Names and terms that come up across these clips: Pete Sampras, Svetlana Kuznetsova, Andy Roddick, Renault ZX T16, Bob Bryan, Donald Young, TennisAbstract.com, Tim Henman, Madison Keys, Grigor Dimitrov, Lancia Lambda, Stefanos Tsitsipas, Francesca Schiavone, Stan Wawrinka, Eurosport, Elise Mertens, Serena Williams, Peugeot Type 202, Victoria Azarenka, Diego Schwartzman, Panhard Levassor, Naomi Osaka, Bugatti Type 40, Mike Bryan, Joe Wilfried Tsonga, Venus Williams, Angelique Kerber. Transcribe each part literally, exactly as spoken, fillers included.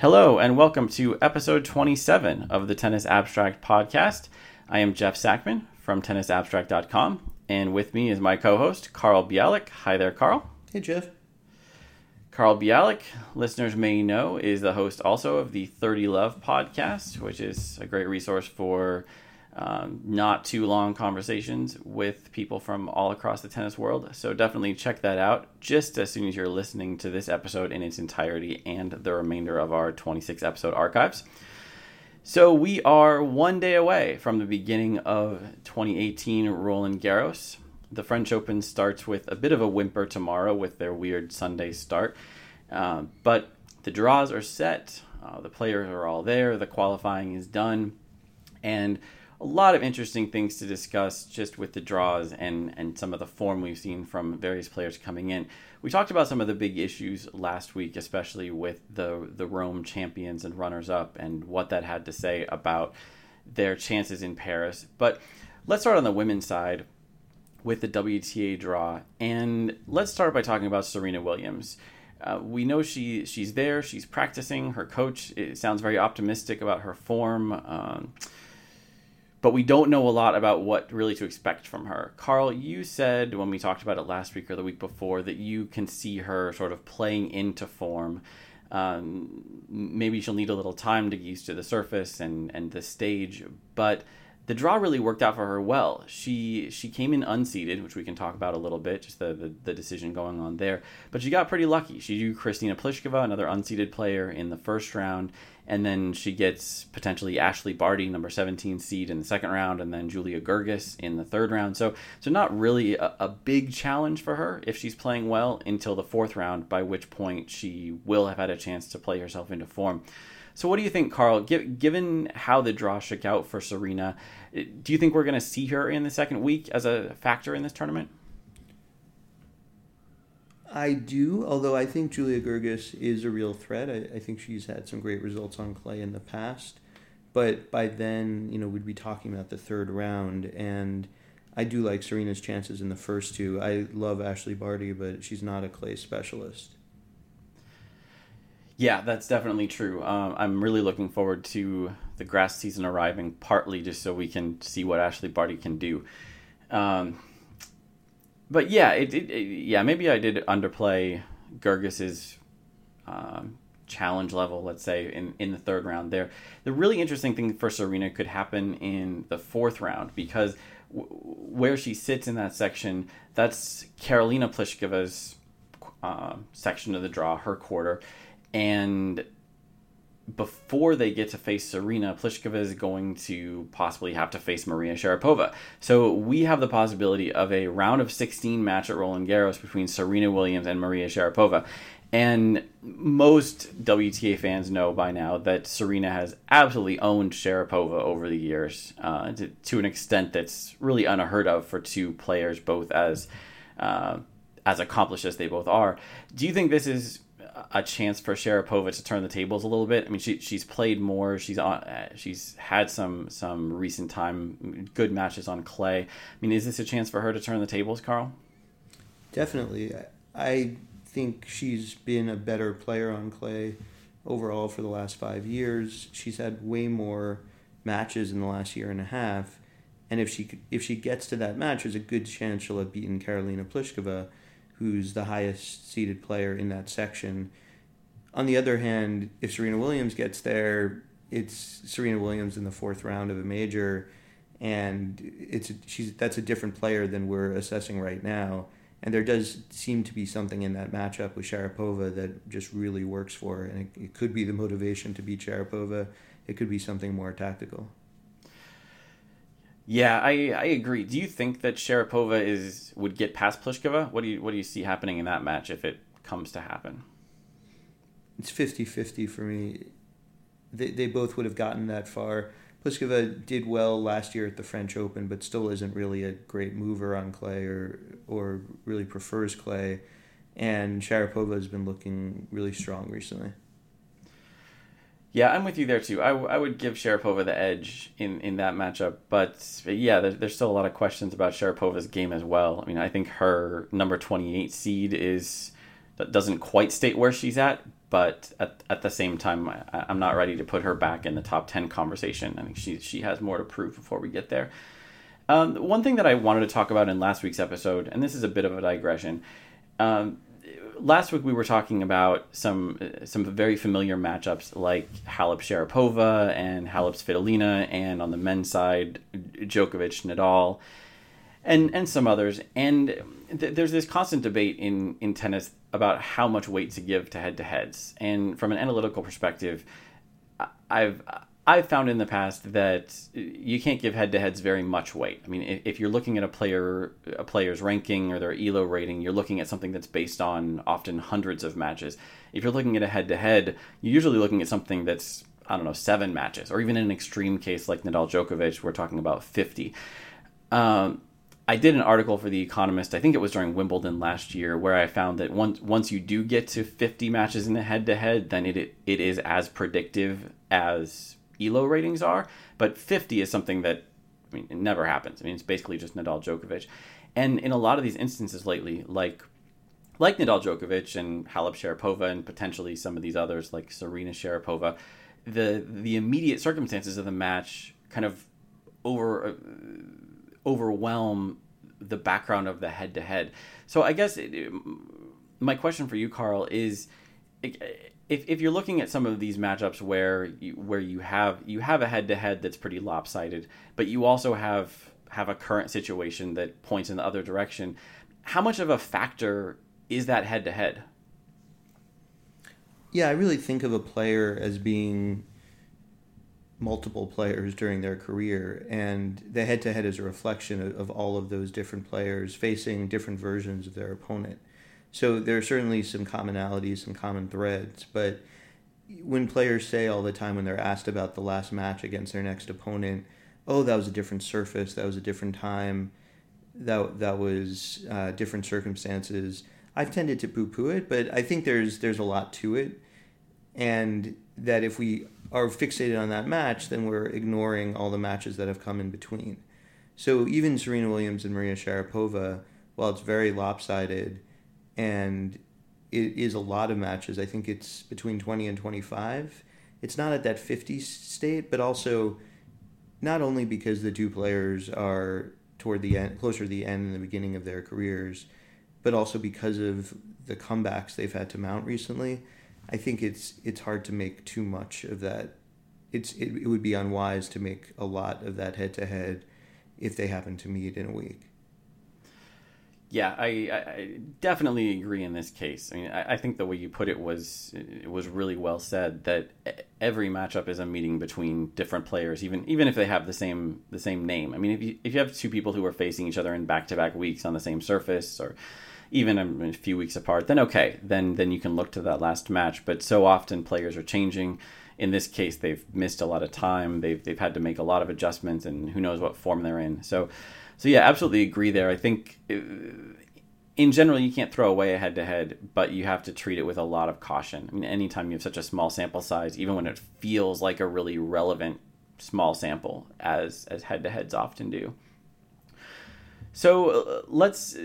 Hello and welcome to episode twenty-seven of the Tennis Abstract podcast. I am Jeff Sackman from tennis abstract dot com, and with me is my co-host, Carl Bialik. Hi there, Carl. Hey, Jeff. Carl Bialik, listeners may know, is the host also of the thirty love podcast, which is a great resource for um, not too long conversations with people from all across the tennis world. So definitely check that out just as soon as you're listening to this episode in its entirety and the remainder of our twenty-six episode archives. So we are one day away from the beginning of twenty eighteen Roland Garros. The French Open starts with a bit of a whimper tomorrow with their weird Sunday start. Uh, but the draws are set, uh, the players are all there, the qualifying is done, and a lot of interesting things to discuss just with the draws and, and some of the form we've seen from various players coming in. We talked about some of the big issues last week, especially with the, the Rome champions and runners-up and what that had to say about their chances in Paris. But let's start on the women's side with the W T A draw, and let's start by talking about Serena Williams. Uh, we know she she's there, she's practicing, her coach it sounds very optimistic about her form, um, but we don't know a lot about what really to expect from her. Carl, you said when we talked about it last week or the week before that you can see her sort of playing into form. Um, maybe she'll need a little time to get used to the surface and, and the stage, but the draw really worked out for her well. She she came in unseeded, which we can talk about a little bit, just the, the, the decision going on there. But she got pretty lucky. She drew Karolina Pliskova, another unseeded player, in the first round. And then she gets potentially Ashley Barty, number seventeen seed, in the second round, and then Julia Gergis in the third round. So so not really a, a big challenge for her if she's playing well until the fourth round, by which point she will have had a chance to play herself into form. So what do you think, Carl? Given how the draw shook out for Serena, do you think we're going to see her in the second week as a factor in this tournament? I do, although I think Julia Gergis is a real threat. I, I think she's had some great results on clay in the past. But by then, you know, we'd be talking about the third round. And I do like Serena's chances in the first two. I love Ashley Barty, but she's not a clay specialist. Yeah, that's definitely true. Um, I'm really looking forward to the grass season arriving, partly just so we can see what Ashley Barty can do. Um, but yeah, it, it, it, yeah, maybe I did underplay Gergis's um, challenge level, let's say, in, in the third round there. The really interesting thing for Serena could happen in the fourth round, because w- where she sits in that section, that's Karolina Pliskova's uh, section of the draw, her quarter. And before they get to face Serena, Pliskova is going to possibly have to face Maria Sharapova. So we have the possibility of a round of sixteen match at Roland Garros between Serena Williams and Maria Sharapova. And most W T A fans know by now that Serena has absolutely owned Sharapova over the years, uh, to, to an extent that's really unheard of for two players, both as, uh, as accomplished as they both are. Do you think this is a chance for Sharapova to turn the tables a little bit? I mean, she she's played more. She's on. Uh, she's had some some recent time good matches on clay. I mean, is this a chance for her to turn the tables, Carl? Definitely. I think she's been a better player on clay overall for the last five years. She's had way more matches in the last year and a half, and if she could, if she gets to that match, there's a good chance she'll have beaten Karolina Pliskova, who's the highest-seeded player in that section. On the other hand, if Serena Williams gets there, it's Serena Williams in the fourth round of a major, and it's she's that's a different player than we're assessing right now. And there does seem to be something in that matchup with Sharapova that just really works for her, and it, it could be the motivation to beat Sharapova. It could be something more tactical. Yeah, I, I agree. Do you think that Sharapova is would get past Pliskova? What do you what do you see happening in that match if it comes to happen? It's fifty-fifty for me. They they both would have gotten that far. Pliskova did well last year at the French Open, but still isn't really a great mover on clay or or really prefers clay. And Sharapova has been looking really strong recently. Yeah, I'm with you there, too. I, w- I would give Sharapova the edge in, in that matchup. But, yeah, there, there's still a lot of questions about Sharapova's game as well. I mean, I think her number twenty-eight seed is doesn't quite state where she's at, But at at the same time, I, I'm not ready to put her back in the top ten conversation. I think she she has more to prove before we get there. Um, one thing that I wanted to talk about in last week's episode, and this is a bit of a digression. Um, last week we were talking about some some very familiar matchups like Halep Sharapova and Halep Svitolina, and on the men's side, Djokovic Nadal, and and some others. And th- there's this constant debate in in tennis about how much weight to give to head-to-heads. And from an analytical perspective, I've I've found in the past that you can't give head-to-heads very much weight. I mean, if you're looking at a player a player's ranking or their E L O rating, you're looking at something that's based on often hundreds of matches. If you're looking at a head-to-head, you're usually looking at something that's, I don't know, seven matches, or even in an extreme case like Nadal Djokovic, we're talking about fifty. Um, I did an article for The Economist, I think it was during Wimbledon last year, where I found that once once you do get to fifty matches in the head-to-head, then it it is as predictive as E L O ratings are. But fifty is something that, I mean, it never happens. I mean, it's basically just Nadal Djokovic. And in a lot of these instances lately, like like Nadal Djokovic and Halep Sharapova and potentially some of these others like Serena Sharapova, the, the immediate circumstances of the match kind of over... Uh, overwhelm the background of the head-to-head. So I guess it, it, my question for you, Carl, is it, if if you're looking at some of these matchups where you, where you have you have a head-to-head that's pretty lopsided, but you also have have a current situation that points in the other direction, how much of a factor is that head-to-head? Yeah, I really think of a player as being multiple players during their career, and the head-to-head is a reflection of, of all of those different players facing different versions of their opponent. So there are certainly some commonalities, some common threads, but when players say all the time when they're asked about the last match against their next opponent, oh, that was a different surface, that was a different time, that that was uh, different circumstances, I've tended to poo-poo it, but I think there's there's a lot to it, and that if we are fixated on that match, then we're ignoring all the matches that have come in between. So even Serena Williams and Maria Sharapova, while it's very lopsided, and it is a lot of matches, I think it's between twenty and twenty-five, it's not at that fifty state, but also not only because the two players are toward the end, closer to the end and the beginning of their careers, but also because of the comebacks they've had to mount recently. I think it's it's hard to make too much of that. It's it, it would be unwise to make a lot of that head-to-head if they happen to meet in a week. Yeah, I, I definitely agree in this case. I mean, I, I think the way you put it was it was really well said, that every matchup is a meeting between different players, even even if they have the same the same name. I mean, if you if you have two people who are facing each other in back-to-back weeks on the same surface, or even a few weeks apart, then okay, then then you can look to that last match. But so often players are changing. In this case, they've missed a lot of time. They've they've had to make a lot of adjustments, and who knows what form they're in. So, so yeah, absolutely agree there. I think in general you can't throw away a head-to-head, but you have to treat it with a lot of caution. I mean, anytime you have such a small sample size, even when it feels like a really relevant small sample, as as head-to-heads often do. So let's,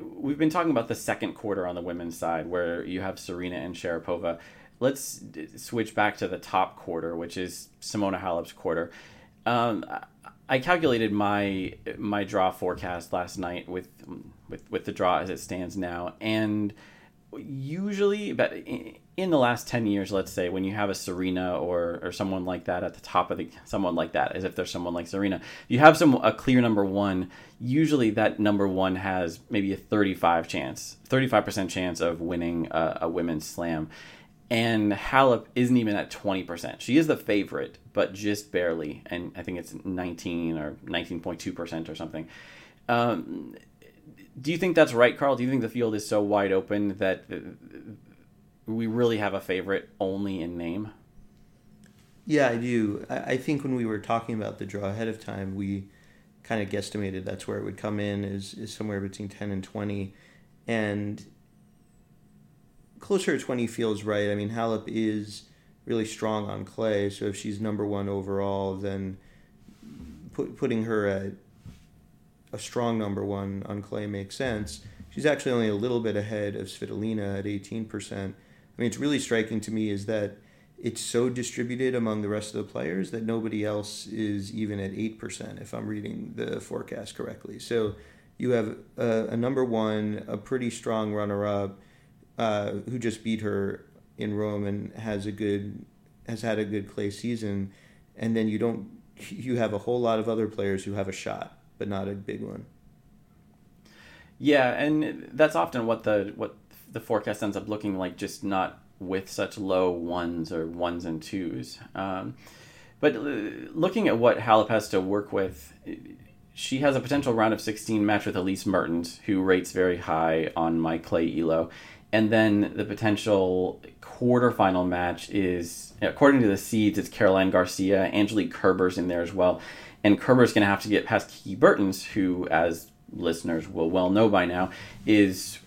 we've been talking about the second quarter on the women's side where you have Serena and Sharapova. Let's switch back to the top quarter, which is Simona Halep's quarter. Um, I calculated my my draw forecast last night with, with, with the draw as it stands now. And usually, but in the last ten years, let's say, when you have a Serena or or someone like that at the top of the, someone like that, as if there's someone like Serena, you have some a clear number one, usually that number one has maybe a thirty-five chance, thirty-five percent chance of winning a, a women's slam. And Halep isn't even at twenty percent. She is the favorite, but just barely. And I think it's nineteen or nineteen point two percent or something. Um, do you think that's right, Carl? Do you think the field is so wide open that we really have a favorite only in name? Yeah, I do. I think when we were talking about the draw ahead of time, we kind of guesstimated that's where it would come in, is, is somewhere between ten and twenty. And closer to twenty feels right. I mean, Halep is really strong on clay, so if she's number one overall, then put, putting her at a strong number one on clay makes sense. She's actually only a little bit ahead of Svitolina at eighteen percent. I mean, it's really striking to me is that it's so distributed among the rest of the players that nobody else is even at eight percent, if I'm reading the forecast correctly. So you have a, a number one, a pretty strong runner-up, uh, who just beat her in Rome and has a good, has had a good clay season, and then you don't. You have a whole lot of other players who have a shot, but not a big one. Yeah, and that's often what the what the forecast ends up looking like, just not with such low ones or ones and twos. Um, but looking at what Halep has to work with, she has a potential round of sixteen match with Elise Mertens, who rates very high on my clay E L O. And then the potential quarterfinal match is, according to the seeds, it's Caroline Garcia. Angelique Kerber's in there as well. And Kerber's going to have to get past Kiki Bertens, who, as listeners will well know by now, is,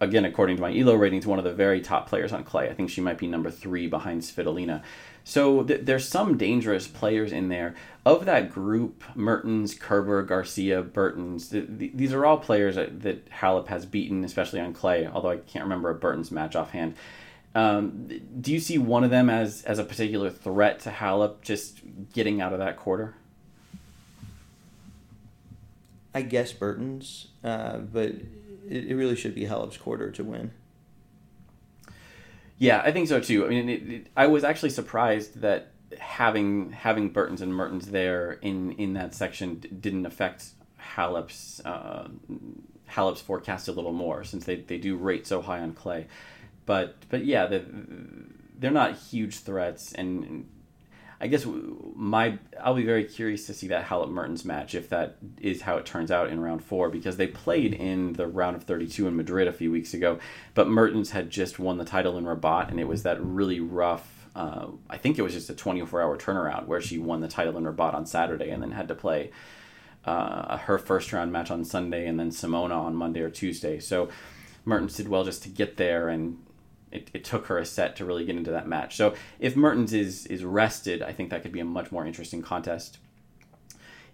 again, according to my E L O ratings, one of the very top players on clay. I think she might be number three behind Svitolina. So th- there's some dangerous players in there. Of that group, Mertens, Kerber, Garcia, Bertens, th- th- these are all players that, that Halep has beaten, especially on clay, although I can't remember a Bertens match offhand. Um, do you see one of them as, as a particular threat to Halep just getting out of that quarter? I guess Bertens, uh, but it, it really should be Halep's quarter to win. Yeah, I think so too. I mean, it, it, I was actually surprised that having having Bertens and Mertens there in, in that section d- didn't affect Halep's uh, Halep's forecast a little more, since they, they do rate so high on clay. But but yeah, they're, they're not huge threats, and I guess my I'll be very curious to see that Halep Mertens match if that is how it turns out in round four, because they played in the round of thirty-two in Madrid a few weeks ago, but Mertens had just won the title in Rabat, and it was that really rough, uh, I think it was just a twenty-four hour turnaround where she won the title in Rabat on Saturday and then had to play uh, her first round match on Sunday and then Simona on Monday or Tuesday. So Mertens did well just to get there, and It, it took her a set to really get into that match. So if Mertens is is rested, I think that could be a much more interesting contest.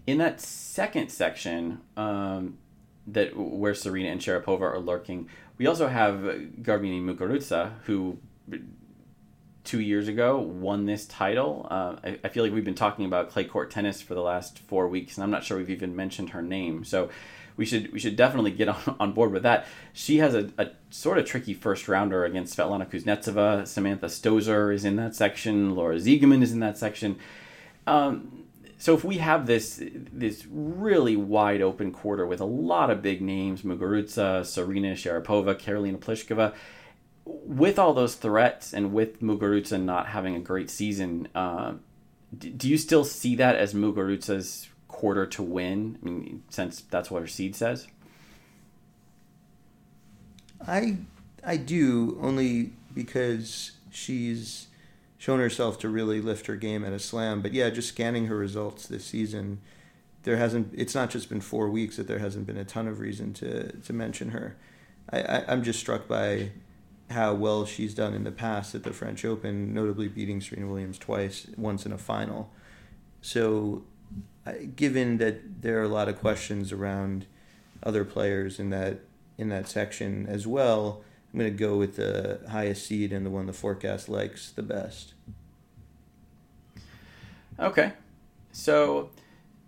In that second section, um, that where Serena and Sharapova are lurking, we also have Garbiñe Muguruza, who two years ago won this title. Uh, I, I feel like we've been talking about clay court tennis for the last four weeks, and I'm not sure we've even mentioned her name. So we should we should definitely get on, on board with that. She has a, a sort of tricky first rounder against Svetlana Kuznetsova. Samantha Stozer is in that section. Laura Ziegemann is in that section. Um, so if we have this this really wide open quarter with a lot of big names, Muguruza, Serena, Sharapova, Karolina Pliskova, with all those threats and with Muguruza not having a great season, uh, do, do you still see that as Muguruza's quarter to win? I mean, since that's what her seed says. I I do, only because she's shown herself to really lift her game at a slam. But yeah, just scanning her results this season, there hasn't. It's not just been four weeks that there hasn't been a ton of reason to to mention her. I, I I'm just struck by how well she's done in the past at the French Open, notably beating Serena Williams twice, once in a final. So, given that there are a lot of questions around other players in that in that section as well, I'm going to go with the highest seed and the one the forecast likes the best. Okay. So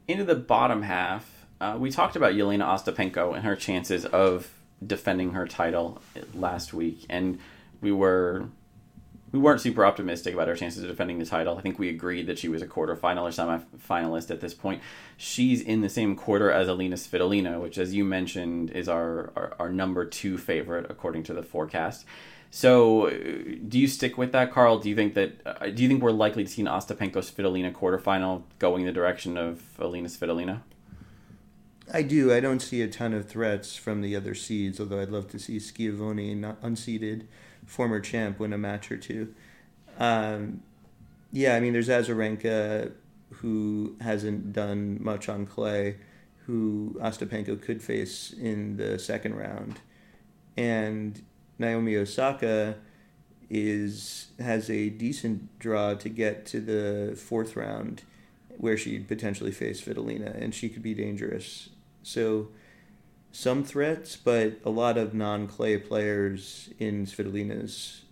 into the bottom half, uh, we talked about Yelena Ostapenko and her chances of defending her title last week, and we were... We weren't super optimistic about her chances of defending the title. I think we agreed that she was a quarterfinal or semifinalist at this point. She's in the same quarter as Alina Svitolina, which, as you mentioned, is our, our, our number two favorite, according to the forecast. So do you stick with that, Carl? Do you think that uh, do you think we're likely to see an Ostapenko-Svitolina quarterfinal going the direction of Alina Svitolina? I do. I don't see a ton of threats from the other seeds, although I'd love to see Schiavone, not unseeded, former champ, win a match or two. Um, yeah, I mean, there's Azarenka, who hasn't done much on clay, who Ostapenko could face in the second round. And Naomi Osaka is has a decent draw to get to the fourth round, where she'd potentially face Svitolina, and she could be dangerous. So some threats, but a lot of non-clay players in Svitolina's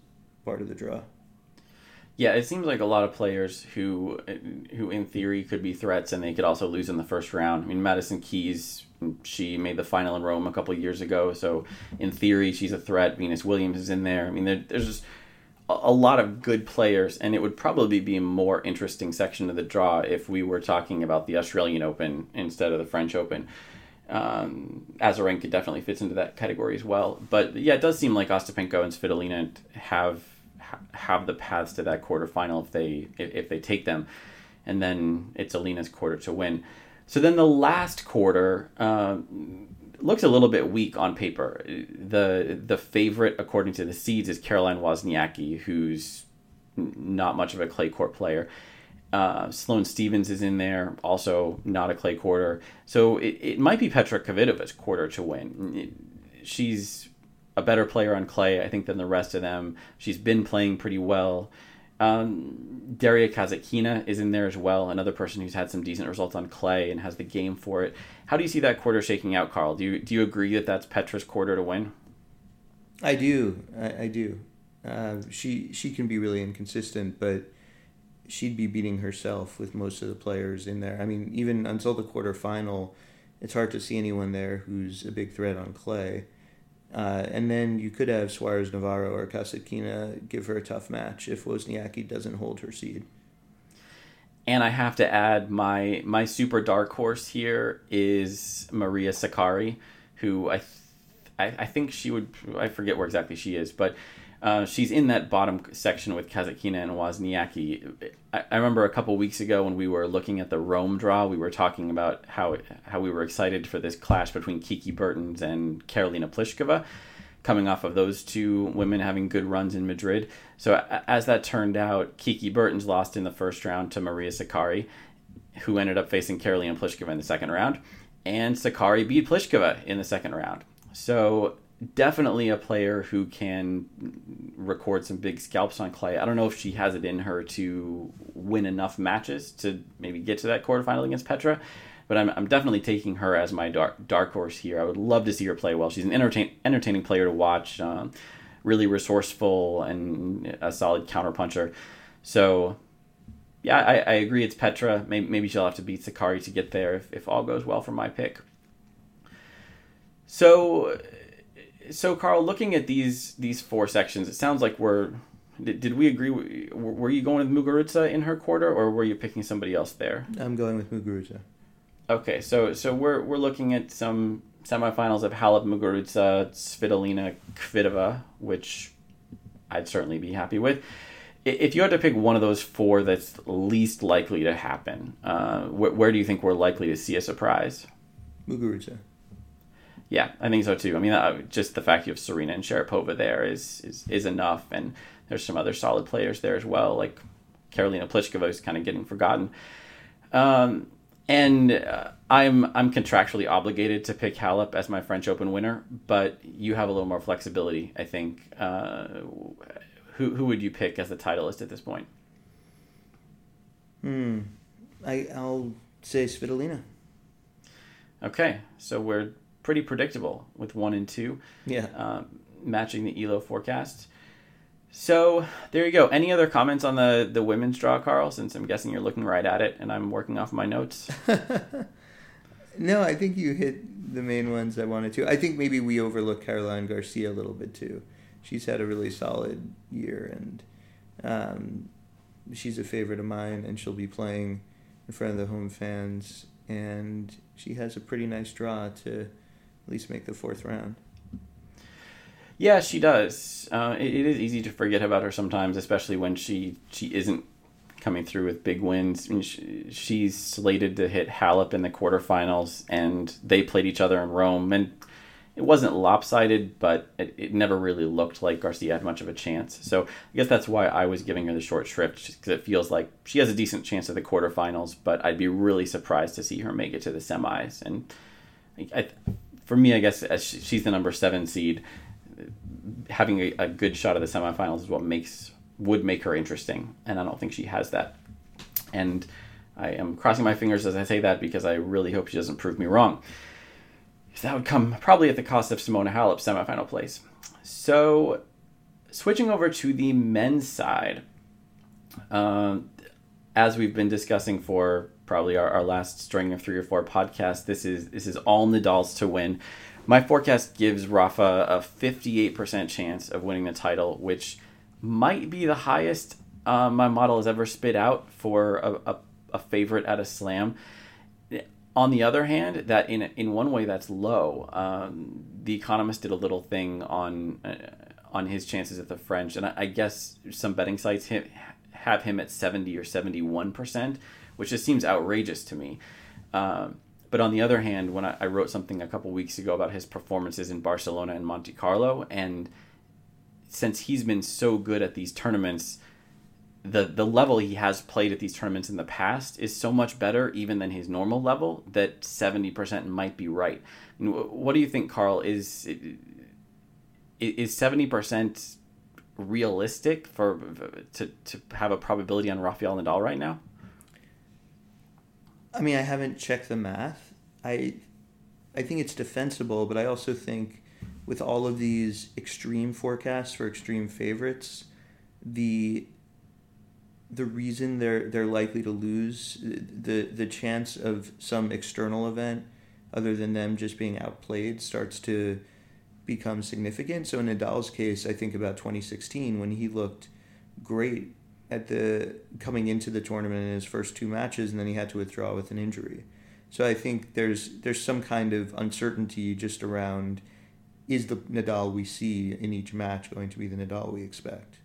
part of the draw. Yeah, it seems like a lot of players who, who in theory could be threats, and they could also lose in the first round. I mean, Madison Keys, she made the final in Rome a couple of years ago, so in theory she's a threat. Venus Williams is in there. I mean, there, there's just a lot of good players, and it would probably be a more interesting section of the draw if we were talking about the Australian Open instead of the French Open. Um, Azarenka definitely fits into that category as well. But yeah, it does seem like Ostapenko and Svitolina have... have the paths to that quarterfinal if they if they take them, and then it's Alina's quarter to win. So then the last quarter uh, looks a little bit weak on paper. The the favorite according to the seeds is Caroline Wozniacki, who's not much of a clay court player. Uh, Sloane Stephens is in there, also not a clay quarter. So it, it might be Petra Kvitova's quarter to win. It, she's a better player on clay, I think, than the rest of them. She's been playing pretty well. Um, Daria Kasatkina is in there as well, another person who's had some decent results on clay and has the game for it. How do you see that quarter shaking out, Carl? Do you do you agree that that's Petra's quarter to win? I do. I, I do. Uh, she she can be really inconsistent, but she'd be beating herself with most of the players in there. I mean, even until the quarterfinal, it's hard to see anyone there who's a big threat on clay. Uh, and then you could have Suarez-Navarro or Kasatkina give her a tough match if Wozniacki doesn't hold her seed. And I have to add, my my super dark horse here is Maria Sakkari, who I th- I, I think she would... I forget where exactly she is, but uh, she's in that bottom section with Kasatkina and Wozniacki. I, I remember a couple weeks ago when we were looking at the Rome draw, we were talking about how how we were excited for this clash between Kiki Bertens and Karolina Pliskova, coming off of those two women having good runs in Madrid. So as that turned out, Kiki Bertens lost in the first round to Maria Sakkari, who ended up facing Karolina Pliskova in the second round, and Sakkari beat Pliskova in the second round. So definitely a player who can record some big scalps on clay. I don't know if she has it in her to win enough matches to maybe get to that quarterfinal against Petra, but I'm I'm definitely taking her as my dark dark horse here. I would love to see her play well. She's an entertain, entertaining player to watch, um, really resourceful and a solid counterpuncher. So yeah, I, I agree it's Petra. Maybe, maybe she'll have to beat Sakkari to get there if, if all goes well for my pick. So, so Carl, looking at these these four sections, it sounds like we're... Did, did we agree? Were you going with Muguruza in her quarter, or were you picking somebody else there? I'm going with Muguruza. Okay, so so we're we're looking at some semifinals of Halep, Muguruza, Svitolina, Kvitova, which I'd certainly be happy with. If you had to pick one of those four that's least likely to happen, uh, wh- where do you think we're likely to see a surprise? Muguruza. Yeah, I think so too. I mean, uh, just the fact you have Serena and Sharapova there is, is is enough, and there's some other solid players there as well, like Karolina Pliskova is kind of getting forgotten. Um, and uh, I'm I'm contractually obligated to pick Halep as my French Open winner, but you have a little more flexibility, I think. Uh, who who would you pick as the titleist at this point? Hmm, I I'll say Svitolina. Okay, so we're pretty predictable with one and two, yeah, um, matching the E L O forecast. So there you go. Any other comments on the, the women's draw, Carl, since I'm guessing you're looking right at it and I'm working off my notes? No, I think you hit the main ones I wanted to. I think maybe we overlook Caroline Garcia a little bit too. She's had a really solid year, and um, she's a favorite of mine, and she'll be playing in front of the home fans, and she has a pretty nice draw to at least make the fourth round. Yeah, she does. Uh, it, it is easy to forget about her sometimes, especially when she, she isn't coming through with big wins. I mean, she, she's slated to hit Halep in the quarterfinals, and they played each other in Rome. And it wasn't lopsided, but it, it never really looked like Garcia had much of a chance. So I guess that's why I was giving her the short shrift, because it feels like she has a decent chance at the quarterfinals, but I'd be really surprised to see her make it to the semis. And I... I For me, I guess, as she's the number seven seed, having a, a good shot at the semifinals is what makes would make her interesting, and I don't think she has that. And I am crossing my fingers as I say that, because I really hope she doesn't prove me wrong. That would come probably at the cost of Simona Halep's semifinal place. So, switching over to the men's side, um, as we've been discussing for probably our, our last string of three or four podcasts, this is this is all Nadal's to win. My forecast gives Rafa a fifty-eight percent chance of winning the title, which might be the highest uh, my model has ever spit out for a, a, a favorite at a slam. On the other hand, that in in one way that's low. Um, the Economist did a little thing on uh, on his chances at the French, and I, I guess some betting sites hit, have him at seventy or seventy-one percent, which just seems outrageous to me. Um, but on the other hand, when I, I wrote something a couple weeks ago about his performances in Barcelona and Monte Carlo, and since he's been so good at these tournaments, the the level he has played at these tournaments in the past is so much better even than his normal level that seventy percent might be right. What do you think, Carl? Is is seventy percent realistic for to, to have a probability on Rafael Nadal right now? I mean, I haven't checked the math. I I think it's defensible, but I also think with all of these extreme forecasts for extreme favorites, the... the reason they're they're likely to lose, the the chance of some external event other than them just being outplayed starts to become significant. So in Nadal's case, I think about twenty sixteen when he looked great at the coming into the tournament in his first two matches, and then he had to withdraw with an injury. So I think there's there's some kind of uncertainty just around, is the Nadal we see in each match going to be the Nadal we expect?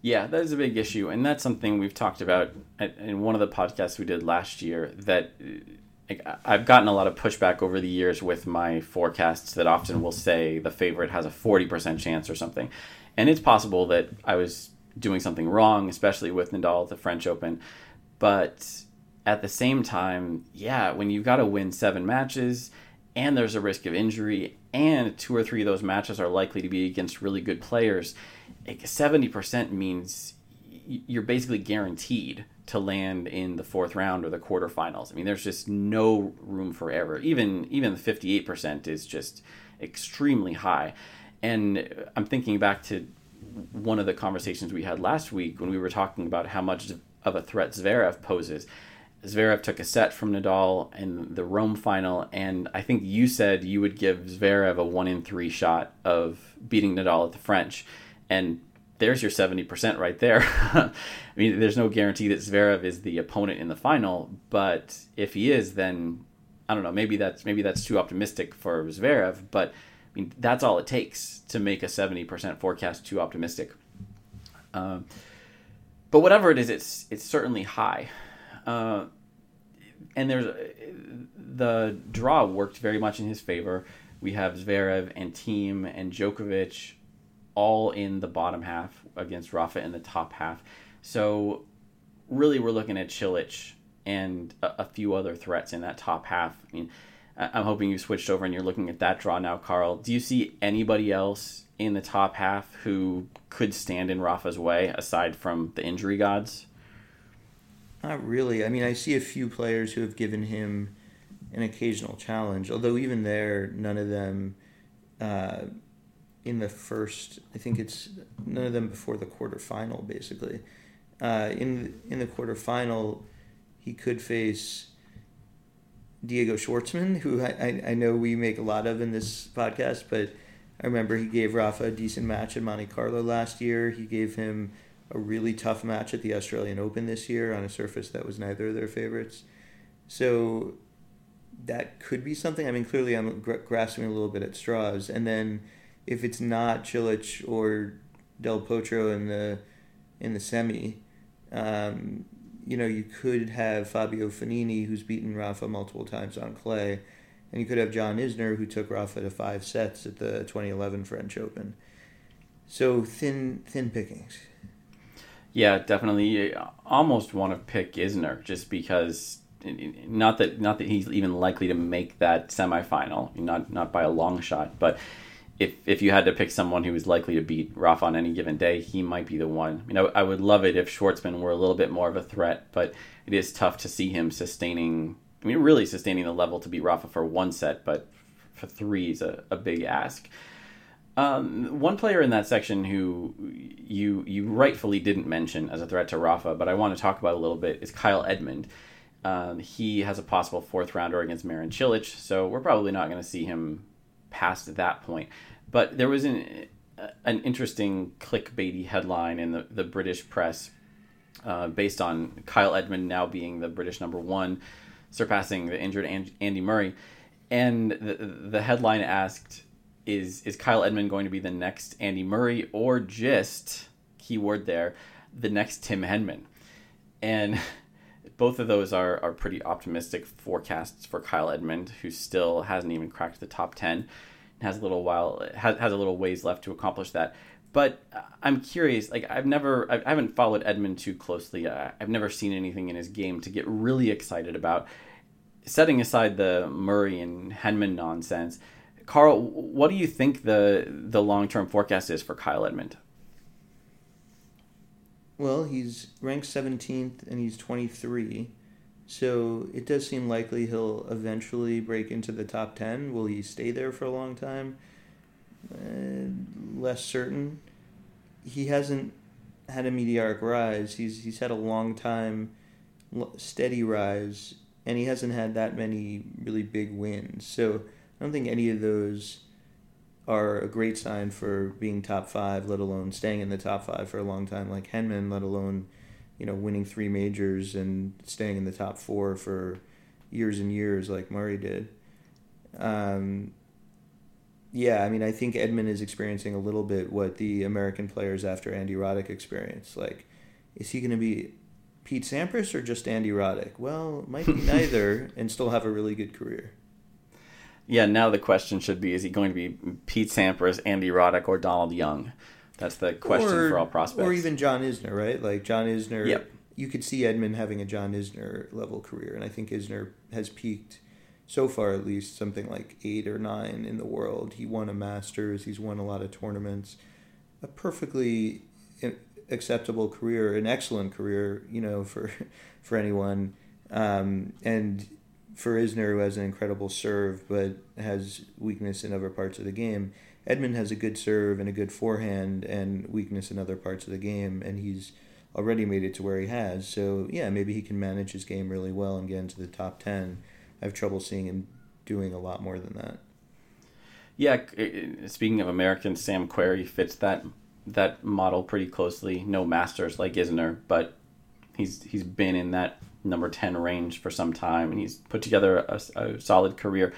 Yeah, that is a big issue, and that's something we've talked about in one of the podcasts we did last year, that I've gotten a lot of pushback over the years with my forecasts that often will say the favorite has a forty percent chance or something. And it's possible that I was doing something wrong, especially with Nadal at the French Open. But at the same time, yeah, when you've got to win seven matches and there's a risk of injury and two or three of those matches are likely to be against really good players, seventy percent means you're basically guaranteed to land in the fourth round or the quarterfinals. I mean, there's just no room for error. Even even the fifty-eight percent is just extremely high. And I'm thinking back to one of the conversations we had last week when we were talking about how much of a threat Zverev poses. Zverev took a set from Nadal in the Rome final, and I think you said you would give Zverev a one in three shot of beating Nadal at the French. And there's your seventy percent right there. I mean, there's no guarantee that Zverev is the opponent in the final, but if he is, then I don't know, maybe that's maybe that's too optimistic for Zverev, but I mean, that's all it takes to make a seventy percent forecast too optimistic. Um, but whatever it is, it's it's certainly high. Uh, and there's the draw worked very much in his favor. We have Zverev and Thiem and Djokovic all in the bottom half against Rafa in the top half. So really we're looking at Cilic and a, a few other threats in that top half. I mean, I'm hoping you switched over and you're looking at that draw now, Carl. Do you see anybody else in the top half who could stand in Rafa's way aside from the injury gods? Not really. I mean, I see a few players who have given him an occasional challenge, although even there, none of them... Uh, in the first, I think it's none of them before the quarterfinal, basically. Uh, in, in the quarterfinal, he could face Diego Schwartzman, who I, I know we make a lot of in this podcast, but I remember he gave Rafa a decent match at Monte Carlo last year. He gave him a really tough match at the Australian Open this year on a surface that was neither of their favorites. So that could be something. I mean, clearly I'm gr- grasping a little bit at straws. And then if it's not Cilic or Del Potro in the in the semi, um, you know, you could have Fabio Fognini, who's beaten Rafa multiple times on clay, and you could have John Isner, who took Rafa to five sets at the twenty eleven French Open. So thin thin pickings. Yeah, definitely. You almost want to pick Isner just because, not that not that he's even likely to make that semifinal, not not by a long shot, but If if you had to pick someone who was likely to beat Rafa on any given day, he might be the one. You know, I would love it if Schwartzman were a little bit more of a threat, but it is tough to see him sustaining, I mean, really sustaining the level to beat Rafa for one set, but for three is a, a big ask. Um, one player in that section who you you rightfully didn't mention as a threat to Rafa, but I want to talk about a little bit, is Kyle Edmund. Um, he has a possible fourth rounder against Marin Cilic, so we're probably not going to see him past that point. But there was an an interesting clickbaity headline in the, the British press uh, based on Kyle Edmund now being the British number one, surpassing the injured Andy Murray. And the, the headline asked, is is Kyle Edmund going to be the next Andy Murray, or just, keyword there, the next Tim Henman? And both of those are, are pretty optimistic forecasts for Kyle Edmund, who still hasn't even cracked the top ten. Has a little while, has, has a little ways left to accomplish that. But I'm curious, like I've never, I haven't followed Edmund too closely. I, I've never seen anything in his game to get really excited about. Setting aside the Murray and Henman nonsense, Carl, what do you think the the long-term forecast is for Kyle Edmund? Well, he's ranked seventeenth and he's twenty-three. So it does seem likely he'll eventually break into the top ten. Will he stay there for a long time? Uh, less certain. He hasn't had a meteoric rise. He's he's had a long time steady rise, and he hasn't had that many really big wins. So I don't think any of those are a great sign for being top five, let alone staying in the top five for a long time like Henman, let alone, you know, winning three majors and staying in the top four for years and years like Murray did. Um, yeah, I mean, I think Edmund is experiencing a little bit what the American players after Andy Roddick experienced. Like, is he going to be Pete Sampras or just Andy Roddick? Well, might be neither and still have a really good career. Yeah, now the question should be, is he going to be Pete Sampras, Andy Roddick, or Donald Young? That's the question or, for all prospects. Or even John Isner, right? Like John Isner, yep. You could see Edmund having a John Isner level career. And I think Isner has peaked, so far at least, something like eight or nine in the world. He won a Masters. He's won a lot of tournaments. A perfectly acceptable career, an excellent career, you know, for, for anyone. Um, and for Isner, who has an incredible serve but has weakness in other parts of the game, Edmund has a good serve and a good forehand and weakness in other parts of the game, and he's already made it to where he has. So, yeah, maybe he can manage his game really well and get into the top ten. I have trouble seeing him doing a lot more than that. Yeah, speaking of Americans, Sam Querrey fits that that model pretty closely. No Masters like Isner, but he's he's been in that number ten range for some time, and he's put together a, a solid career.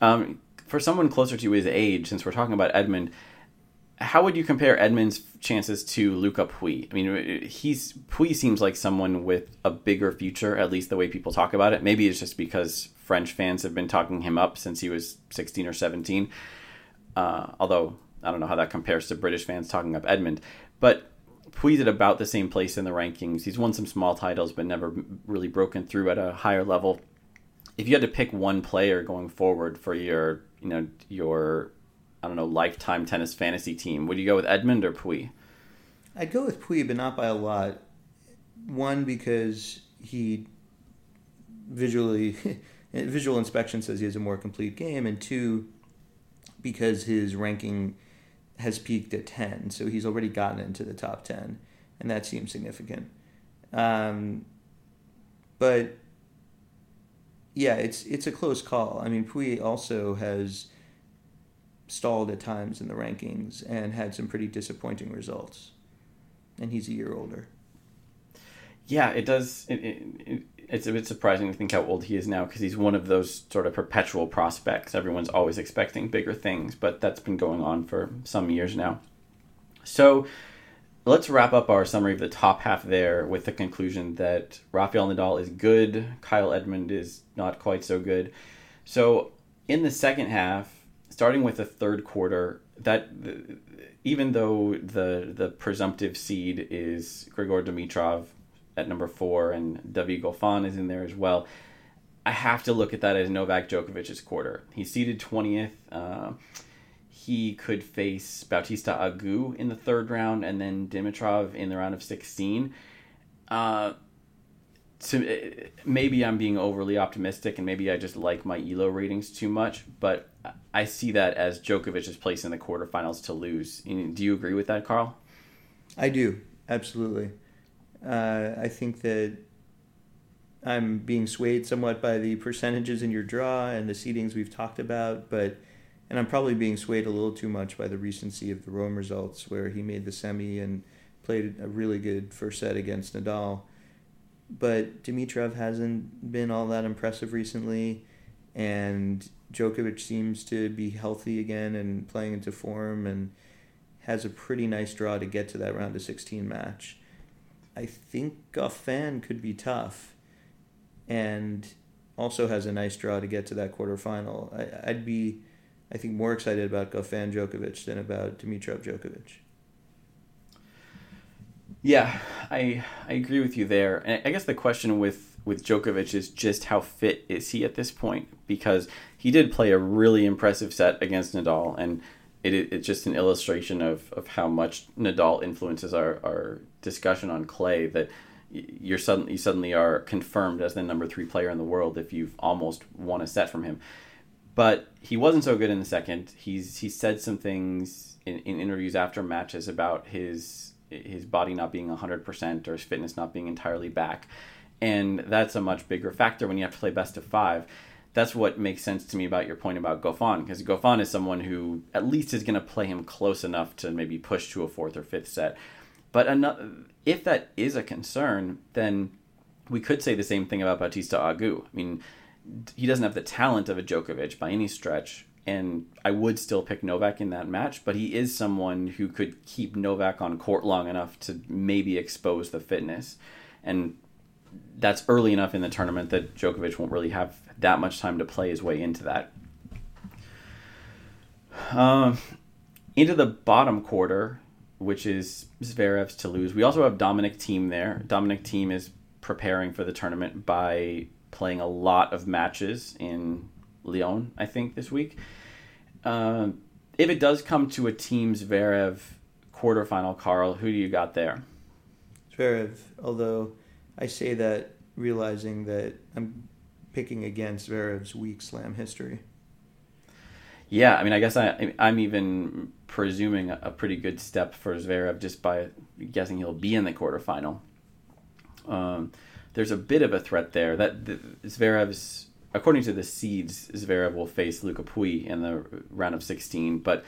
Um For someone closer to his age, since we're talking about Edmund, how would you compare Edmund's chances to Lucas Pouille? I mean, he's Pouille seems like someone with a bigger future, at least the way people talk about it. Maybe it's just because French fans have been talking him up since he was sixteen or seventeen. Uh, although, I don't know how that compares to British fans talking up Edmund. But Pouille's at about the same place in the rankings. He's won some small titles, but never really broken through at a higher level. If you had to pick one player going forward for your you know, your, I don't know, lifetime tennis fantasy team, would you go with Edmund or Pouille? I'd go with Pouille, but not by a lot. One, because he visually, visual inspection says he has a more complete game, and two, because his ranking has peaked at ten, so he's already gotten into the top ten, and that seems significant. Um, but... Yeah, it's it's a close call. I mean, Pouille also has stalled at times in the rankings and had some pretty disappointing results. And he's a year older. Yeah, it does. It, it, it, it's a bit surprising to think how old he is now, because he's one of those sort of perpetual prospects. Everyone's always expecting bigger things, but that's been going on for some years now. So let's wrap up our summary of the top half there with the conclusion that Rafael Nadal is good, Kyle Edmund is not quite so good. So in the second half, starting with the third quarter, that even though the the presumptive seed is Grigor Dimitrov at number four and David Goffin is in there as well, I have to look at that as Novak Djokovic's quarter. He's seeded twentieth. Uh, He could face Bautista Agut in the third round and then Dimitrov in the round of sixteen. Uh, to, maybe I'm being overly optimistic and maybe I just like my E L O ratings too much, but I see that as Djokovic's place in the quarterfinals to lose. Do you agree with that, Carl? I do, absolutely. Uh, I think that I'm being swayed somewhat by the percentages in your draw and the seedings we've talked about, but and I'm probably being swayed a little too much by the recency of the Rome results where he made the semi and played a really good first set against Nadal. But Dimitrov hasn't been all that impressive recently, and Djokovic seems to be healthy again and playing into form and has a pretty nice draw to get to that round of sixteen match. I think Goffin could be tough and also has a nice draw to get to that quarterfinal. I, I'd be, I think, more excited about Goffin Djokovic than about Dimitrov Djokovic. Yeah, I I agree with you there. And I guess the question with, with Djokovic is just how fit is he at this point? Because he did play a really impressive set against Nadal, and it, it it's just an illustration of, of how much Nadal influences our, our discussion on clay, that you're suddenly, you suddenly are confirmed as the number three player in the world if you've almost won a set from him. But he wasn't so good in the second. He's he said some things in, in interviews after matches about his... his body not being one hundred percent or his fitness not being entirely back. And that's a much bigger factor when you have to play best of five. That's what makes sense to me about your point about Goffin, because Goffin is someone who at least is going to play him close enough to maybe push to a fourth or fifth set. But another, if that is a concern, then we could say the same thing about Bautista Agut. I mean, he doesn't have the talent of a Djokovic by any stretch, and I would still pick Novak in that match, but he is someone who could keep Novak on court long enough to maybe expose the fitness. And that's early enough in the tournament that Djokovic won't really have that much time to play his way into that. Uh, into the bottom quarter, which is Zverev's Toulouse, we also have Dominic Thiem there. Dominic Thiem is preparing for the tournament by playing a lot of matches in Lyon, I think, this week. Uh, if it does come to a Team Zverev quarterfinal, Carl, who do you got there? Zverev, although I say that realizing that I'm picking against Zverev's weak slam history. Yeah, I mean, I guess I, I'm even presuming a pretty good step for Zverev just by guessing he'll be in the quarterfinal. Um, there's a bit of a threat there. That the, Zverev's According to the seeds, Zverev will face Lucas Pouille in the round of sixteen, but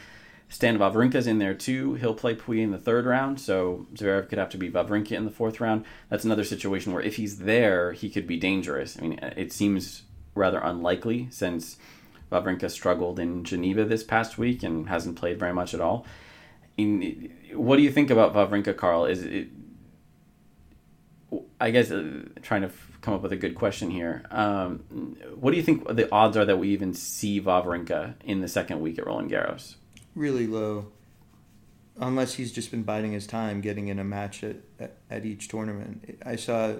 Stan Wawrinka's in there too. He'll play Pouille in the third round, so Zverev could have to beat Wawrinka in the fourth round. That's another situation where if he's there, he could be dangerous. I mean, it seems rather unlikely since Wawrinka struggled in Geneva this past week and hasn't played very much at all. In, what do you think about Wawrinka, Carl? Is it, I guess uh, trying to f- come up with a good question here. Um, what do you think the odds are that we even see Wawrinka in the second week at Roland Garros? Really low, unless he's just been biding his time, getting in a match at, at, at each tournament. I saw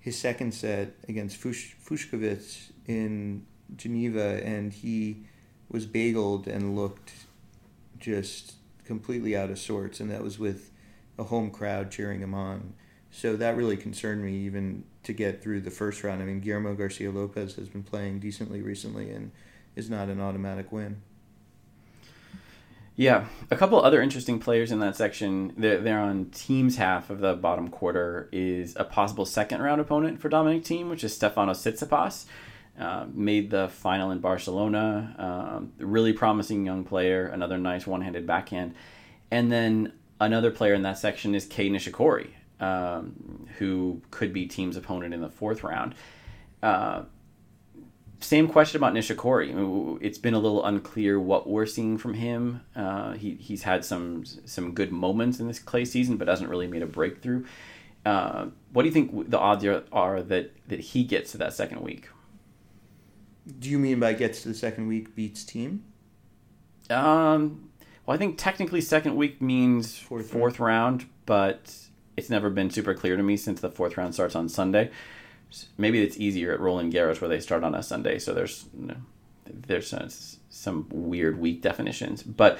his second set against Fush, Fushkovich in Geneva, and he was bageled and looked just completely out of sorts, and that was with a home crowd cheering him on. So that really concerned me even to get through the first round. I mean, Guillermo Garcia Lopez has been playing decently recently and is not an automatic win. Yeah. A couple other interesting players in that section. They're, they're on Thiem's half of the bottom quarter is a possible second round opponent for Dominic Thiem, which is Stefanos Tsitsipas. Uh, made the final in Barcelona. Um, really promising young player. Another nice one-handed backhand. And then another player in that section is Kei Nishikori. Um, who could be Thiem's opponent in the fourth round. Uh, same question about Nishikori. It's been a little unclear what we're seeing from him. Uh, he he's had some some good moments in this clay season, but hasn't really made a breakthrough. Uh, what do you think the odds are, are that, that he gets to that second week? Do you mean by gets to the second week beats Thiem? Um, well, I think technically second week means fourth, fourth round. round, but it's never been super clear to me since the fourth round starts on Sunday. Maybe it's easier at Roland Garros where they start on a Sunday, so there's you know, there's some, some weird week definitions. But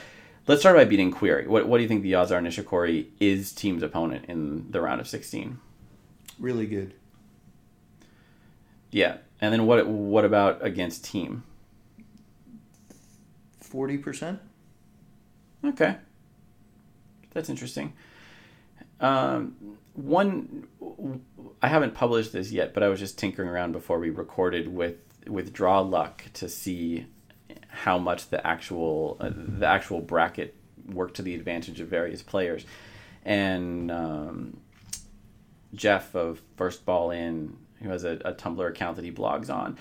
let's start by beating Query. What what do you think the odds are Nishikori is Thiem's opponent in the round of sixteen? Really good. Yeah. And then what what about against Thiem? forty percent. Okay. That's interesting. Um, one, I haven't published this yet, but I was just tinkering around before we recorded with, with Draw Luck to see how much the actual uh, the actual bracket worked to the advantage of various players. And um, Jeff of First Ball In, who has a, a Tumblr account that he blogs on,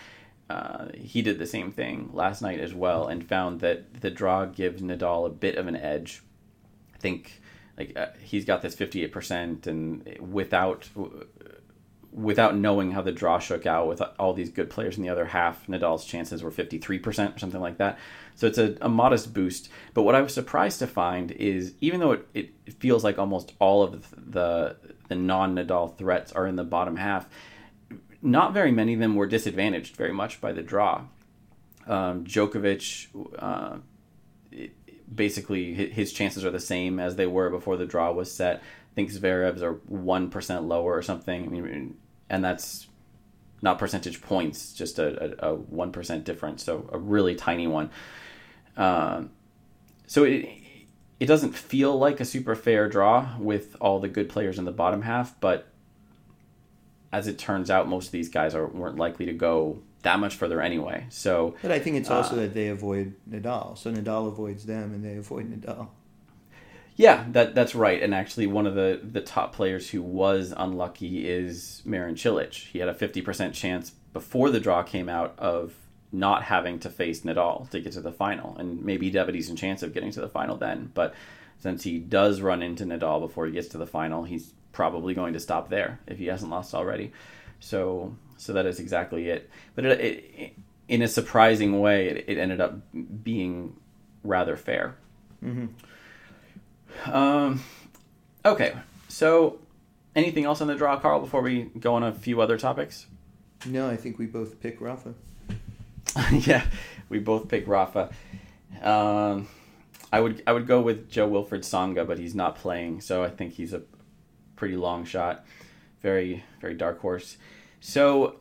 uh, he did the same thing last night as well and found that the draw gives Nadal a bit of an edge. I think like uh, he's got this fifty-eight percent, and without without knowing how the draw shook out with all these good players in the other half, Nadal's chances were fifty-three percent or something like that. So it's a, a modest boost. But what I was surprised to find is, even though it, it feels like almost all of the, the non-Nadal threats are in the bottom half, not very many of them were disadvantaged very much by the draw. Um, Djokovic, uh, it, basically his chances are the same as they were before the draw was set. I think Zverev's are one percent lower or something. I mean, and that's not percentage points, just a, a, a one percent difference. So a really tiny one. Um, so it, it doesn't feel like a super fair draw with all the good players in the bottom half, but as it turns out, most of these guys are, weren't likely to go that much further anyway. So, but I think it's also uh, that they avoid Nadal. So Nadal avoids them, and they avoid Nadal. Yeah, that that's right. And actually, one of the, the top players who was unlucky is Marin Cilic. He had a fifty percent chance before the draw came out of not having to face Nadal to get to the final. And maybe he'd have a decent chance of getting to the final then. But since he does run into Nadal before he gets to the final, he's probably going to stop there if he hasn't lost already. So so that is exactly it. But it, it, in a surprising way, it, it ended up being rather fair. Mm-hmm. Um, okay, so anything else on the draw, Carl, before we go on a few other topics? No, I think we both pick Rafa. Yeah, we both pick Rafa. Um, I would I would go with Joe Wilfried Tsonga, but he's not playing, so I think he's a pretty long shot, very, very dark horse. So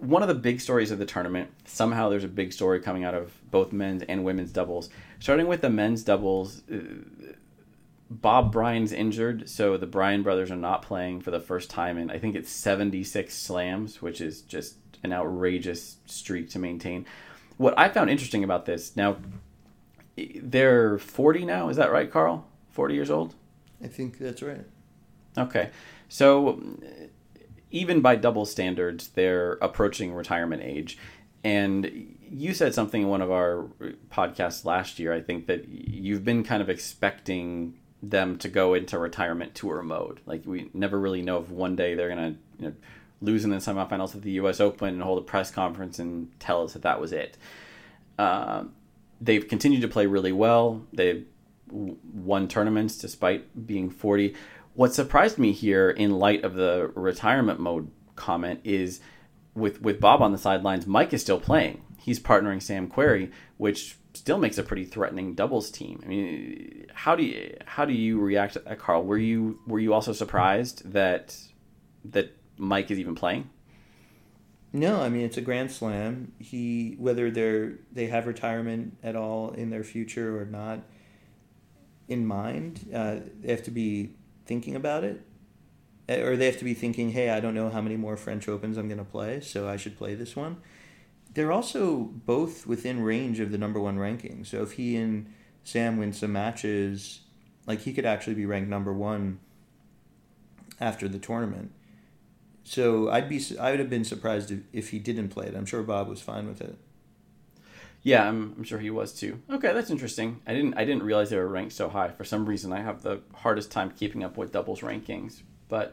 one of the big stories of the tournament, somehow there's a big story coming out of both men's and women's doubles. Starting with the men's doubles, Bob Bryan's injured, so the Bryan brothers are not playing for the first time in, I think it's seventy-six slams, which is just an outrageous streak to maintain. What I found interesting about this, now, they're forty now, is that right, Carl? forty years old? I think that's right. Okay, so even by double standards, they're approaching retirement age. And you said something in one of our podcasts last year, I think, that you've been kind of expecting them to go into retirement tour mode. Like, we never really know if one day they're going to, you know, lose in the semifinals at the U S Open and hold a press conference and tell us that that was it. Uh, they've continued to play really well. They've won tournaments despite being forty. What surprised me here in light of the retirement mode comment is with, with Bob on the sidelines, Mike is still playing. He's partnering Sam Querrey, which still makes a pretty threatening doubles team. I mean, how do you, how do you react to that, Carl? Were you were you also surprised that that Mike is even playing? No, I mean, it's a grand slam. He whether they're they have retirement at all in their future or not in mind, uh, they have to be thinking about it, or they have to be thinking, hey, I don't know how many more French Opens I'm going to play, so I should play this one. They're also both within range of the number one ranking. So if he and Sam win some matches, like, he could actually be ranked number one after the tournament. So I'd be, I would have been surprised if, if he didn't play it. I'm sure Bob was fine with it. Yeah, I'm, I'm sure he was too. Okay, that's interesting. I didn't I didn't realize they were ranked so high. For some reason, I have the hardest time keeping up with doubles rankings. But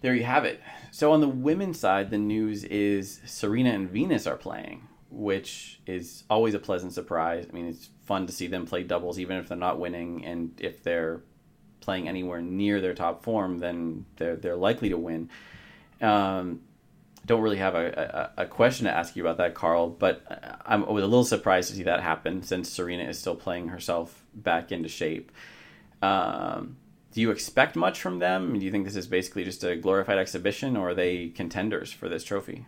there you have it. So on the women's side, the news is Serena and Venus are playing, which is always a pleasant surprise. I mean, it's fun to see them play doubles, even if they're not winning. And if they're playing anywhere near their top form, then they're, they're likely to win. Um don't really have a, a, a question to ask you about that, Carl, but I was a little surprised to see that happen since Serena is still playing herself back into shape. Um, Do you expect much from them? Do you think this is basically just a glorified exhibition, or are they contenders for this trophy?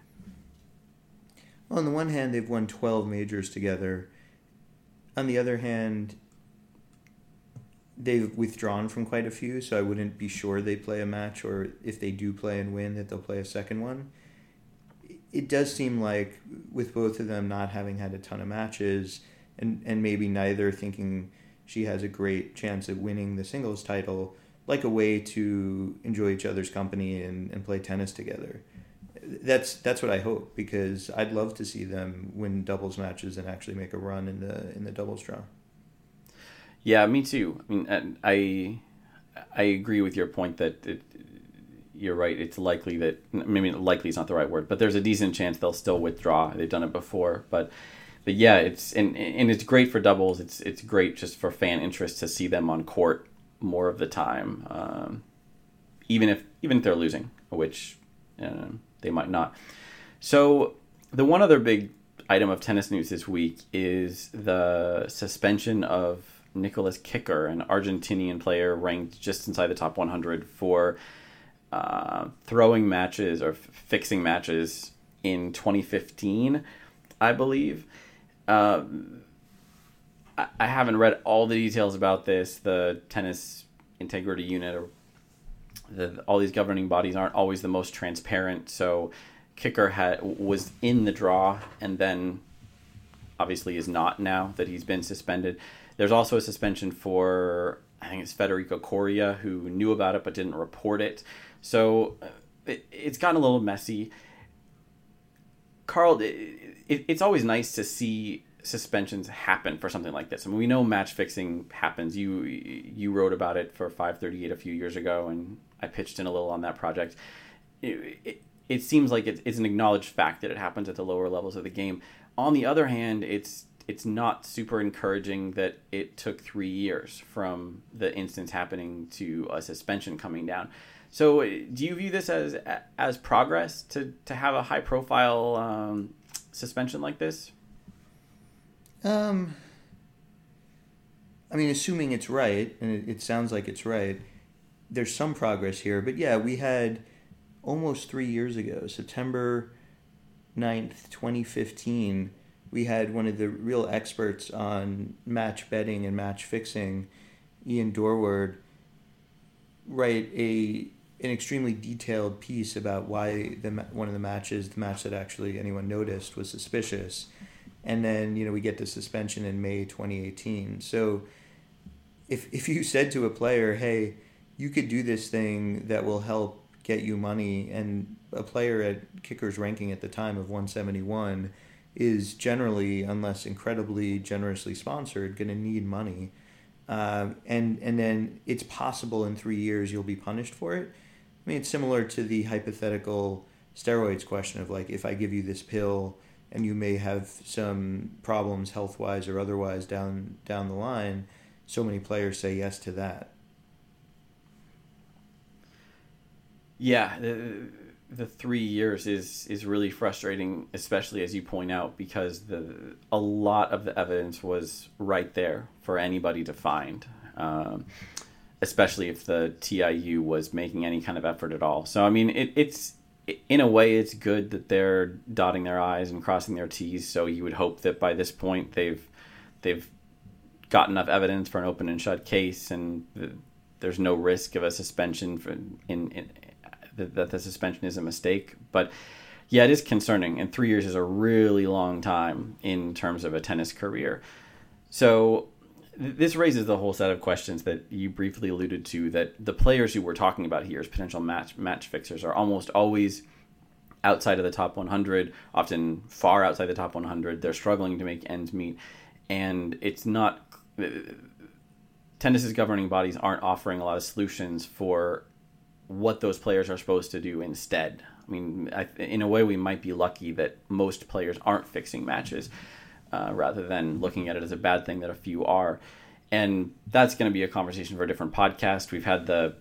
Well, on the one hand, they've won twelve majors together. On the other hand, they've withdrawn from quite a few, so I wouldn't be sure they play a match, or if they do play and win, that they'll play a second one. It does seem like, with both of them not having had a ton of matches, and, and maybe neither thinking she has a great chance at winning the singles title, like a way to enjoy each other's company and, and play tennis together. That's that's what I hope, because I'd love to see them win doubles matches and actually make a run in the in the doubles draw. Yeah, me too. I mean, I I agree with your point that it, you're right. It's likely that, maybe likely is not the right word, but there's a decent chance they'll still withdraw. They've done it before, but. But yeah, it's and and it's great for doubles. It's it's great just for fan interest to see them on court more of the time, um, even if even if they're losing, which uh, they might not. So the one other big item of tennis news this week is the suspension of Nicolas Kicker, an Argentinian player ranked just inside the top one hundred for uh, throwing matches or f- fixing matches in twenty fifteen, I believe. Uh, I haven't read all the details about this. The tennis integrity unit, or the, all these governing bodies aren't always the most transparent. So Kicker had, was in the draw, and then obviously is not now that he's been suspended. There's also a suspension for, I think it's Federico Coria, who knew about it but didn't report it. So it, it's gotten a little messy. Carl, it, it, it's always nice to see suspensions happen for something like this. I mean, we know match fixing happens. You you wrote about it for five thirty-eight a few years ago, and I pitched in a little on that project. It, it, it seems like it, it's an acknowledged fact that it happens at the lower levels of the game. On the other hand, it's it's not super encouraging that it took three years from the instance happening to a suspension coming down. So do you view this as as progress to, to have a high-profile um, suspension like this? Um, I mean, assuming it's right, and it, it sounds like it's right, there's some progress here. But yeah, we had almost three years ago, September ninth, twenty fifteen, we had one of the real experts on match betting and match fixing, Ian Dorward, write a an extremely detailed piece about why the one of the matches, the match that actually anyone noticed, was suspicious. And then, you know, we get the suspension in May twenty eighteen. So if if you said to a player, hey, you could do this thing that will help get you money, and a player at Kicker's ranking at the time of one seventy-one is generally, unless incredibly generously sponsored, going to need money. Uh, and and then it's possible in three years you'll be punished for it. I mean, it's similar to the hypothetical steroids question of, like, if I give you this pill and you may have some problems health-wise or otherwise down down the line, so many players say yes to that. Yeah, the, the three years is, is really frustrating, especially as you point out, because the a lot of the evidence was right there for anybody to find, um, especially if the T I U was making any kind of effort at all. So, I mean, it, it's in a way, it's good that they're dotting their I's and crossing their T's. So you would hope that by this point they've they've got enough evidence for an open and shut case, and the, there's no risk of a suspension for in, in that the suspension is a mistake. But yeah, it is concerning, and three years is a really long time in terms of a tennis career. So th- this raises the whole set of questions that you briefly alluded to, that the players who we're talking about here as potential match match fixers are almost always outside of the top one hundred, often far outside the top one hundred. They're struggling to make ends meet, and it's not tennis's governing bodies aren't offering a lot of solutions for what those players are supposed to do instead. I mean, I, in a way, we might be lucky that most players aren't fixing matches, uh, rather than looking at it as a bad thing that a few are. And that's going to be a conversation for a different podcast. We've had the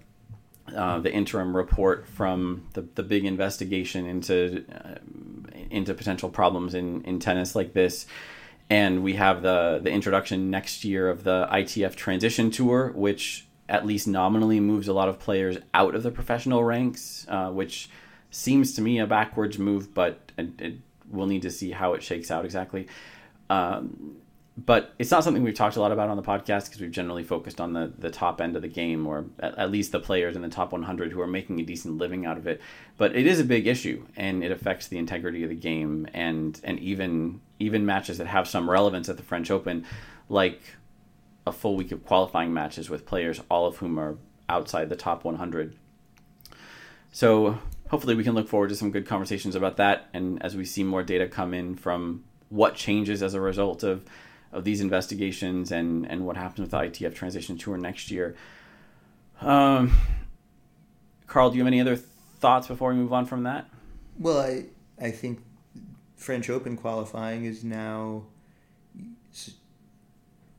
uh, the interim report from the, the big investigation into uh, into potential problems in, in tennis like this. And we have the the introduction next year of the I T F Transition Tour, which at least nominally moves a lot of players out of the professional ranks, uh, which seems to me a backwards move, but it, it, we'll need to see how it shakes out exactly. Um, but it's not something we've talked a lot about on the podcast because we've generally focused on the, the top end of the game, or at, at least the players in the top one hundred who are making a decent living out of it. But it is a big issue, and it affects the integrity of the game, and and even even matches that have some relevance at the French Open, like a full week of qualifying matches with players, all of whom are outside the top one hundred. So hopefully we can look forward to some good conversations about that. And as we see more data come in from what changes as a result of, of these investigations and, and what happens with the I T F Transition Tour next year. Um, Carl, do you have any other thoughts before we move on from that? Well, I, I think French Open qualifying is now...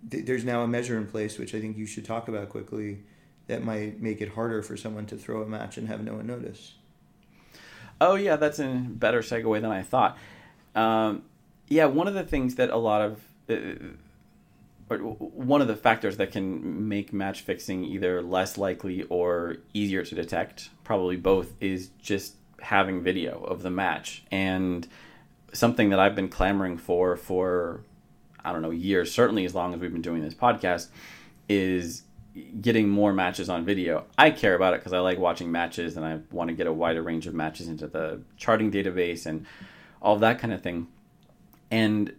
There's now a measure in place, which I think you should talk about quickly, that might make it harder for someone to throw a match and have no one notice. Oh, yeah, that's a better segue than I thought. Um, yeah, one of the things that a lot of... Uh, or one of the factors that can make match fixing either less likely or easier to detect, probably both, is just having video of the match. And something that I've been clamoring for for... I don't know, years, certainly as long as we've been doing this podcast, is getting more matches on video. I care about it because I like watching matches and I want to get a wider range of matches into the charting database and all that kind of thing. And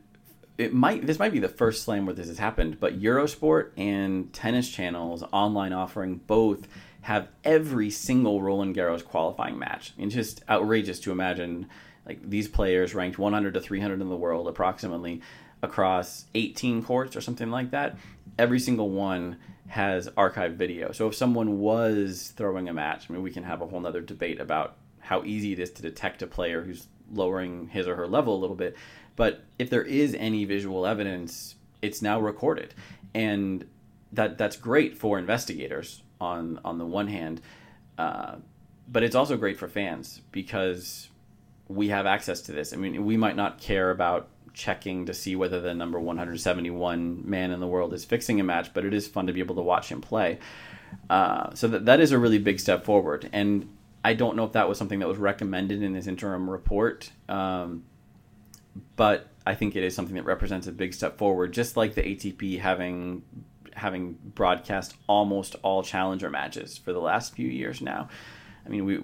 it might, this might be the first slam where this has happened, but Eurosport and Tennis Channel's online offering both have every single Roland Garros qualifying match. It's just outrageous to imagine, like, these players ranked one hundred to three hundred in the world approximately, across eighteen courts or something like that. Every single one has archived video. So if someone was throwing a match, I mean, we can have a whole nother debate about how easy it is to detect a player who's lowering his or her level a little bit. But if there is any visual evidence, it's now recorded. And that that's great for investigators on, on the one hand. Uh, but it's also great for fans because we have access to this. I mean, we might not care about checking to see whether the number one hundred seventy-one man in the world is fixing a match, but it is fun to be able to watch him play. Uh, so that that is a really big step forward. And I don't know if that was something that was recommended in this interim report, um, but I think it is something that represents a big step forward, just like the A T P having having broadcast almost all challenger matches for the last few years now. I mean, we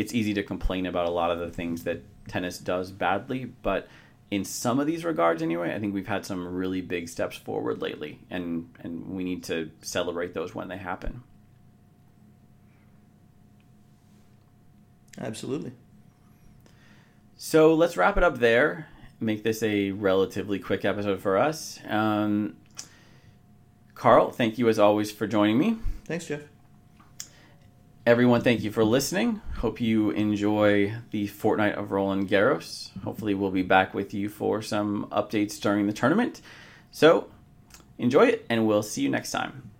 it's easy to complain about a lot of the things that tennis does badly, but in some of these regards anyway, I think we've had some really big steps forward lately, and, and we need to celebrate those when they happen. Absolutely. So let's wrap it up there, make this a relatively quick episode for us. Um, Carl, thank you as always for joining me. Thanks, Jeff. Everyone, thank you for listening. Hope you enjoy the fortnight of Roland Garros. Hopefully we'll be back with you for some updates during the tournament. So enjoy it, and we'll see you next time.